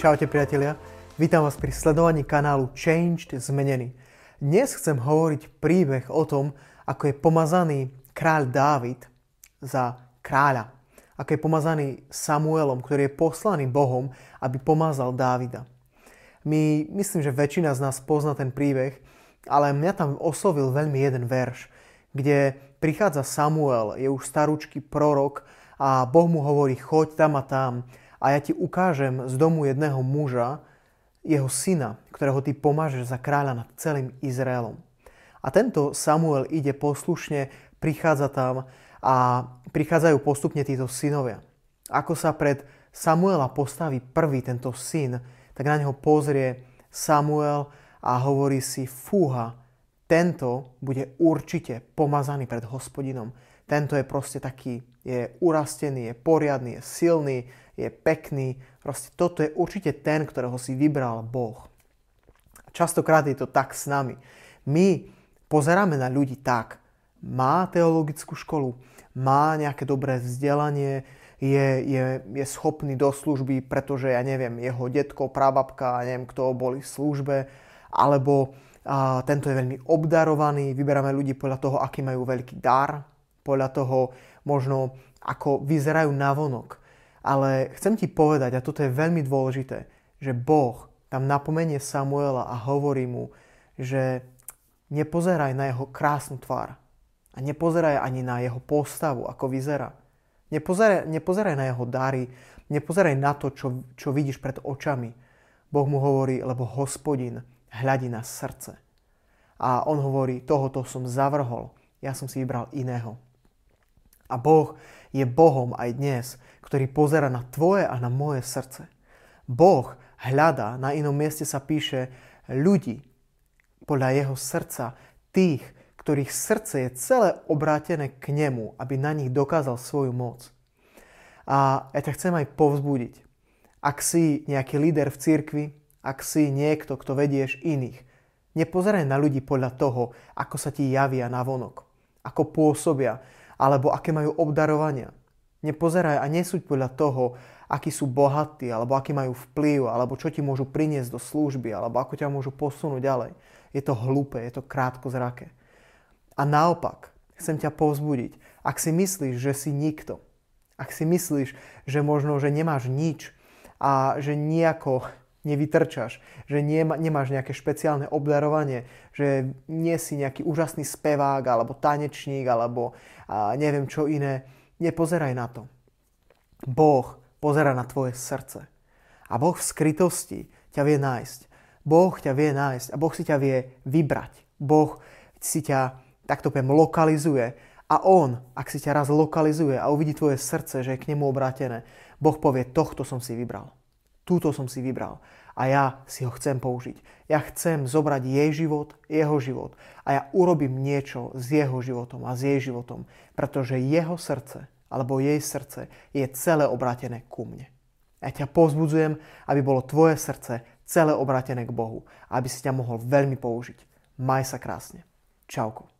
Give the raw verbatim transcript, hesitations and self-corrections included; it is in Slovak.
Čaute priatelia, vítam vás pri sledovaní kanálu Changed Zmenený. Dnes chcem hovoriť príbeh o tom, ako je pomazaný kráľ Dávid za kráľa. Ako je pomazaný Samuelom, ktorý je poslaný Bohom, aby pomazal Dávida. My, myslím, že väčšina z nás pozná ten príbeh, ale mňa tam oslovil veľmi jeden verš, kde prichádza Samuel, je už starúčky prorok a Boh mu hovorí, choď tam a tam, a ja ti ukážem z domu jedného muža, jeho syna, ktorého ty pomažeš za kráľa nad celým Izraelom. A tento Samuel ide poslušne, prichádza tam a prichádzajú postupne títo synovia. Ako sa pred Samuela postaví prvý tento syn, tak na neho pozrie Samuel a hovorí si, fúha, tento bude určite pomazaný pred Hospodinom. Tento je proste taký, je urastený, je poriadny, je silný, je pekný. Proste toto je určite ten, ktorého si vybral Boh. Častokrát je to tak s nami. My pozeráme na ľudí tak. Má teologickú školu, má nejaké dobré vzdelanie, je, je, je schopný do služby, pretože, ja neviem, jeho detko, prababka, neviem, kto boli v službe, alebo a, tento je veľmi obdarovaný. Vyberáme ľudí podľa toho, aký majú veľký dar, podľa toho možno, ako vyzerajú navonok. Ale chcem ti povedať, a toto je veľmi dôležité, že Boh tam napomenie Samuela a hovorí mu, že nepozeraj na jeho krásnu tvár a nepozeraj ani na jeho postavu, ako vyzerá. Nepozeraj, nepozeraj na jeho dary, nepozeraj na to, čo, čo vidíš pred očami. Boh mu hovorí, lebo Hospodin hľadí na srdce. A on hovorí, tohoto som zavrhol, ja som si vybral iného. A Boh je Bohom aj dnes, ktorý pozerá na tvoje a na moje srdce. Boh hľadá, na inom mieste sa píše, ľudí podľa jeho srdca, tých, ktorých srdce je celé obrátené k nemu, aby na nich dokázal svoju moc. A ja ťa chcem aj povzbudiť. Ak si nejaký líder v cirkvi, ak si niekto, kto vedieš iných, nepozeraj na ľudí podľa toho, ako sa ti javia navonok, ako pôsobia, alebo aké majú obdarovania. Nepozeraj a nesúď podľa toho, akí sú bohatí, alebo aký majú vplyv, alebo čo ti môžu priniesť do služby, alebo ako ťa môžu posunúť ďalej. Je to hlúpe, je to krátkozraké. A naopak, chcem ťa povzbudiť, ak si myslíš, že si nikto, ak si myslíš, že možno, že nemáš nič a že nejako nevytrčaš, že nemáš nejaké špeciálne obdarovanie, že nie si nejaký úžasný spevák alebo tanečník alebo neviem čo iné. Nepozeraj na to. Boh pozerá na tvoje srdce. A Boh v skrytosti ťa vie nájsť. Boh ťa vie nájsť a Boh si ťa vie vybrať. Boh si ťa, takto poviem, lokalizuje. A on, ak si ťa raz lokalizuje a uvidí tvoje srdce, že je k nemu obrátené, Boh povie, tohto som si vybral. Túto som si vybral a ja si ho chcem použiť. Ja chcem zobrať jej život, jeho život a ja urobím niečo s jeho životom a s jej životom, pretože jeho srdce alebo jej srdce je celé obrátené ku mne. Ja ťa povzbudzujem, aby bolo tvoje srdce celé obrátené k Bohu, aby si ťa mohol veľmi použiť. Maj sa krásne. Čauko.